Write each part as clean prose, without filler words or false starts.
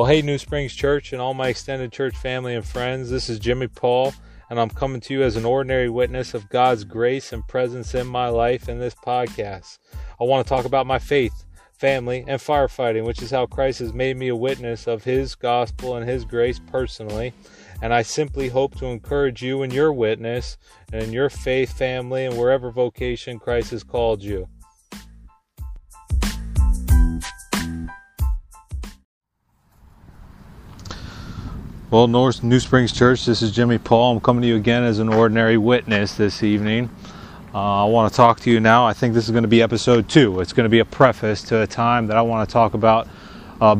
Well, hey, New Springs Church and all my extended church family and friends, this is Jimmy Paul, and I'm coming to you as an ordinary witness of God's grace and presence in my life in this podcast. I want to talk about my faith, family, and firefighting, which is how Christ has made me a witness of His gospel and His grace personally, and I simply hope to encourage you in your witness and in your faith, family, and wherever vocation Christ has called you. Well, New Springs Church, this is Jimmy Paul. I'm coming to you again as an ordinary witness this evening. I want to talk to you now. I think this is going to be episode 2. It's going to be a preface to a time that I want to talk about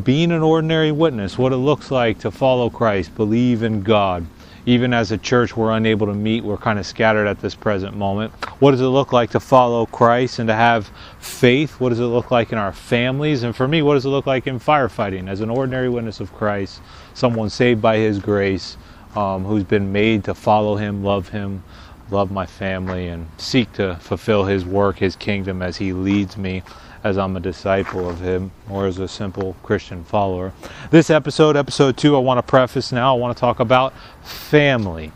being an ordinary witness, what it looks like to follow Christ, believe in God. Even as a church, we're unable to meet. We're kind of scattered at this present moment. What does it look like to follow Christ and to have faith? What does it look like in our families? And for me, what does it look like in firefighting? As an ordinary witness of Christ, someone saved by His grace, who's been made to follow Him, love my family, and seek to fulfill His work, His kingdom as He leads me, as I'm a disciple of Him, or as a simple Christian follower. This episode 2, I want to preface now. I want to talk about family.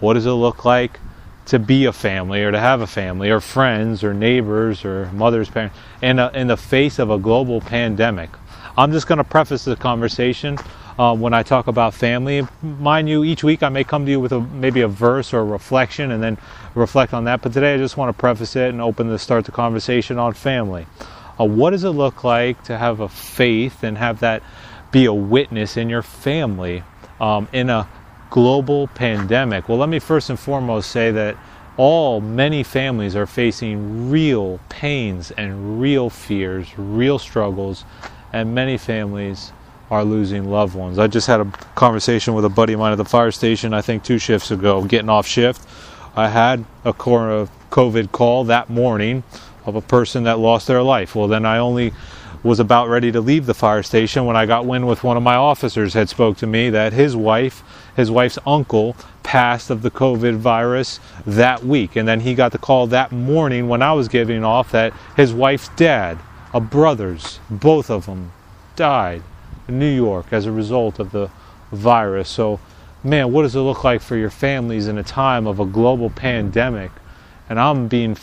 What does it look like to be a family, or to have a family, or friends, or neighbors, or mother's parents, in the face of a global pandemic? I'm just going to preface the conversation when I talk about family. Mind you, each week I may come to you with maybe a verse or a reflection, and then reflect on that. But today I just want to preface it and start the conversation on family. What does it look like to have a faith and have that be a witness in your family in a global pandemic? Well, let me first and foremost say that many families are facing real pains and real fears, real struggles, and many families are losing loved ones. I just had a conversation with a buddy of mine at the fire station, I think 2 shifts ago, getting off shift. I had a COVID call that morning of a person that lost their life. Well, then I only was about ready to leave the fire station when I got wind with one of my officers had spoke to me that his wife's uncle passed of the COVID virus that week. And then he got the call that morning when I was giving off that his wife's dad, a brothers, both of them died in New York as a result of the virus. So, man, what does it look like for your families in a time of a global pandemic? And I'm being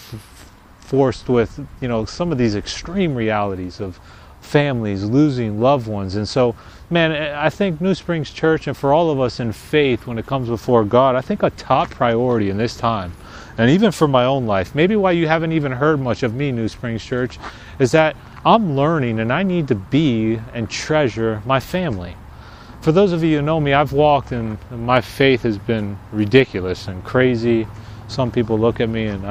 forced with, some of these extreme realities of families losing loved ones. And so, man, I think New Springs Church, and for all of us in faith when it comes before God, I think a top priority in this time, and even for my own life, maybe why you haven't even heard much of me, New Springs Church, is that I'm learning and I need to be and treasure my family. For those of you who know me, I've walked and my faith has been ridiculous and crazy. Some people look at me and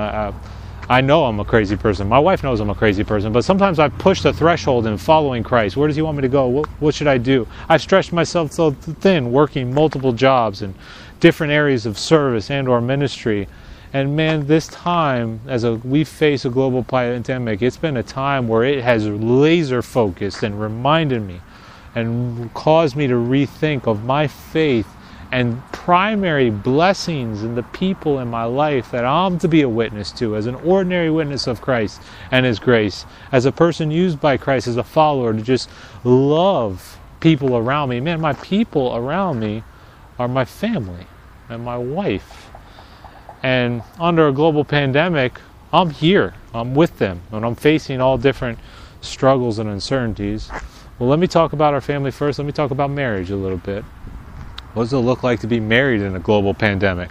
I know I'm a crazy person. My wife knows I'm a crazy person, but sometimes I push the threshold in following Christ. Where does He want me to go? What should I do? I've stretched myself so thin, working multiple jobs in different areas of service and or ministry. And man, this time, as we face a global pandemic, it's been a time where it has laser focused and reminded me and caused me to rethink of my faith and primary blessings and the people in my life that I'm to be a witness to, as an ordinary witness of Christ and His grace, as a person used by Christ, as a follower, to just love people around me. Man, my people around me are my family and my wife. And under a global pandemic, I'm here, I'm with them, and I'm facing all different struggles and uncertainties. Well, let me talk about our family first. Let me talk about marriage a little bit. What does it look like to be married in a global pandemic?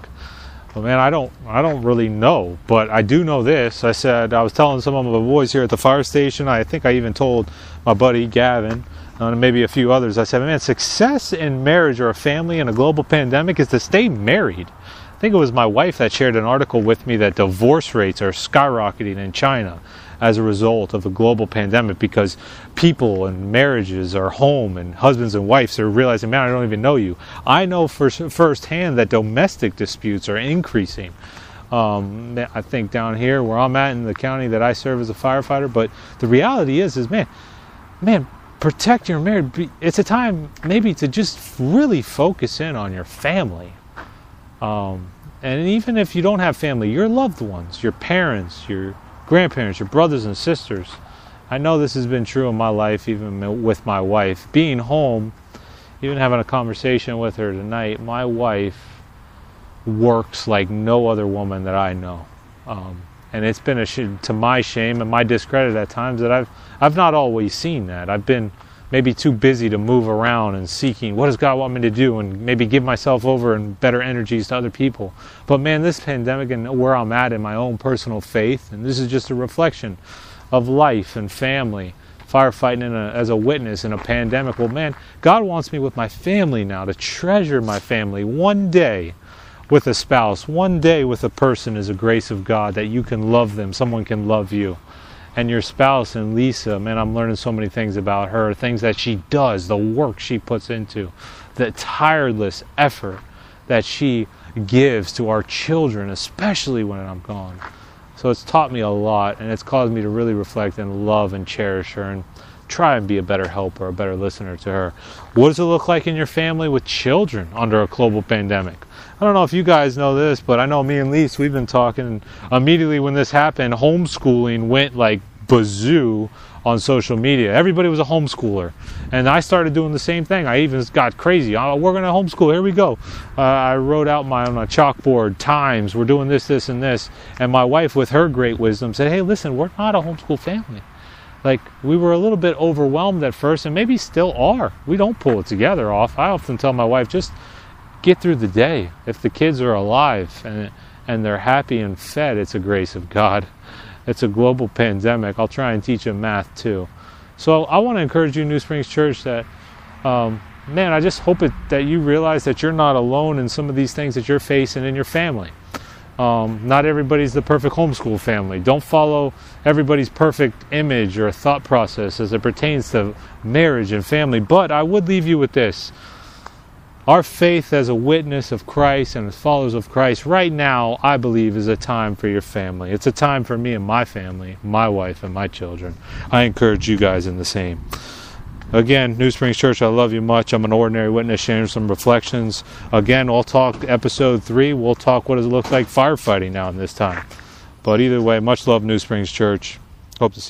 Well, man, I don't really know, but I do know this. I was telling some of my boys here at the fire station, I think I even told my buddy Gavin, and maybe a few others, I said, man, success in marriage or a family in a global pandemic is to stay married. I think it was my wife that shared an article with me that divorce rates are skyrocketing in China as a result of the global pandemic, because people and marriages are home and husbands and wives are realizing, man, I don't even know you. I know firsthand that domestic disputes are increasing. I think down here where I'm at in the county that I serve as a firefighter, but the reality is man, protect your marriage. It's a time maybe to just really focus in on your family. And even if you don't have family, your loved ones, your parents, your grandparents, your brothers and sisters. I know this has been true in my life, even with my wife. Being home even having a conversation with her tonight, my wife works like no other woman that I know. And it's been to my shame and my discredit at times that I've not always seen that. I've been maybe too busy to move around and seeking what does God want me to do, and maybe give myself over and better energies to other people. But man, this pandemic and where I'm at in my own personal faith, and this is just a reflection of life and family, firefighting as a witness in a pandemic. Well, man, God wants me with my family now to treasure my family. One day with a spouse, one day with a person is a grace of God that you can love them, someone can love you. And your spouse and Lisa, man, I'm learning so many things about her, things that she does, the work she puts into, the tireless effort that she gives to our children, especially when I'm gone. So it's taught me a lot, and it's caused me to really reflect and love and cherish her and try and be a better helper, a better listener to her. What does it look like in your family with children under a global pandemic? I don't know if you guys know this, but I know me and Lisa, we've been talking, and immediately when this happened, homeschooling went like bazoo on social media. Everybody was a homeschooler, and I started doing the same thing. I even got crazy. We're going to homeschool. Here we go. I wrote out on my chalkboard times. We're doing this, this, and this. And my wife, with her great wisdom, said, hey, listen, we're not a homeschool family. Like, we were a little bit overwhelmed at first, and maybe still are. We don't pull it together off. I often tell my wife, just get through the day. If the kids are alive and they're happy and fed, it's a grace of God. It's a global pandemic. I'll try and teach them math too. So I want to encourage you, New Springs Church, that man, I just hope that you realize that you're not alone in some of these things that you're facing in your family. Not everybody's the perfect homeschool family. Don't follow everybody's perfect image or thought process as it pertains to marriage and family. But I would leave you with this. Our faith as a witness of Christ and as followers of Christ right now, I believe, is a time for your family. It's a time for me and my family, my wife and my children. I encourage you guys in the same. Again, New Springs Church, I love you much. I'm an ordinary witness sharing some reflections. Again, we'll talk episode 3. We'll talk what it looks like firefighting now in this time. But either way, much love, New Springs Church. Hope to see you.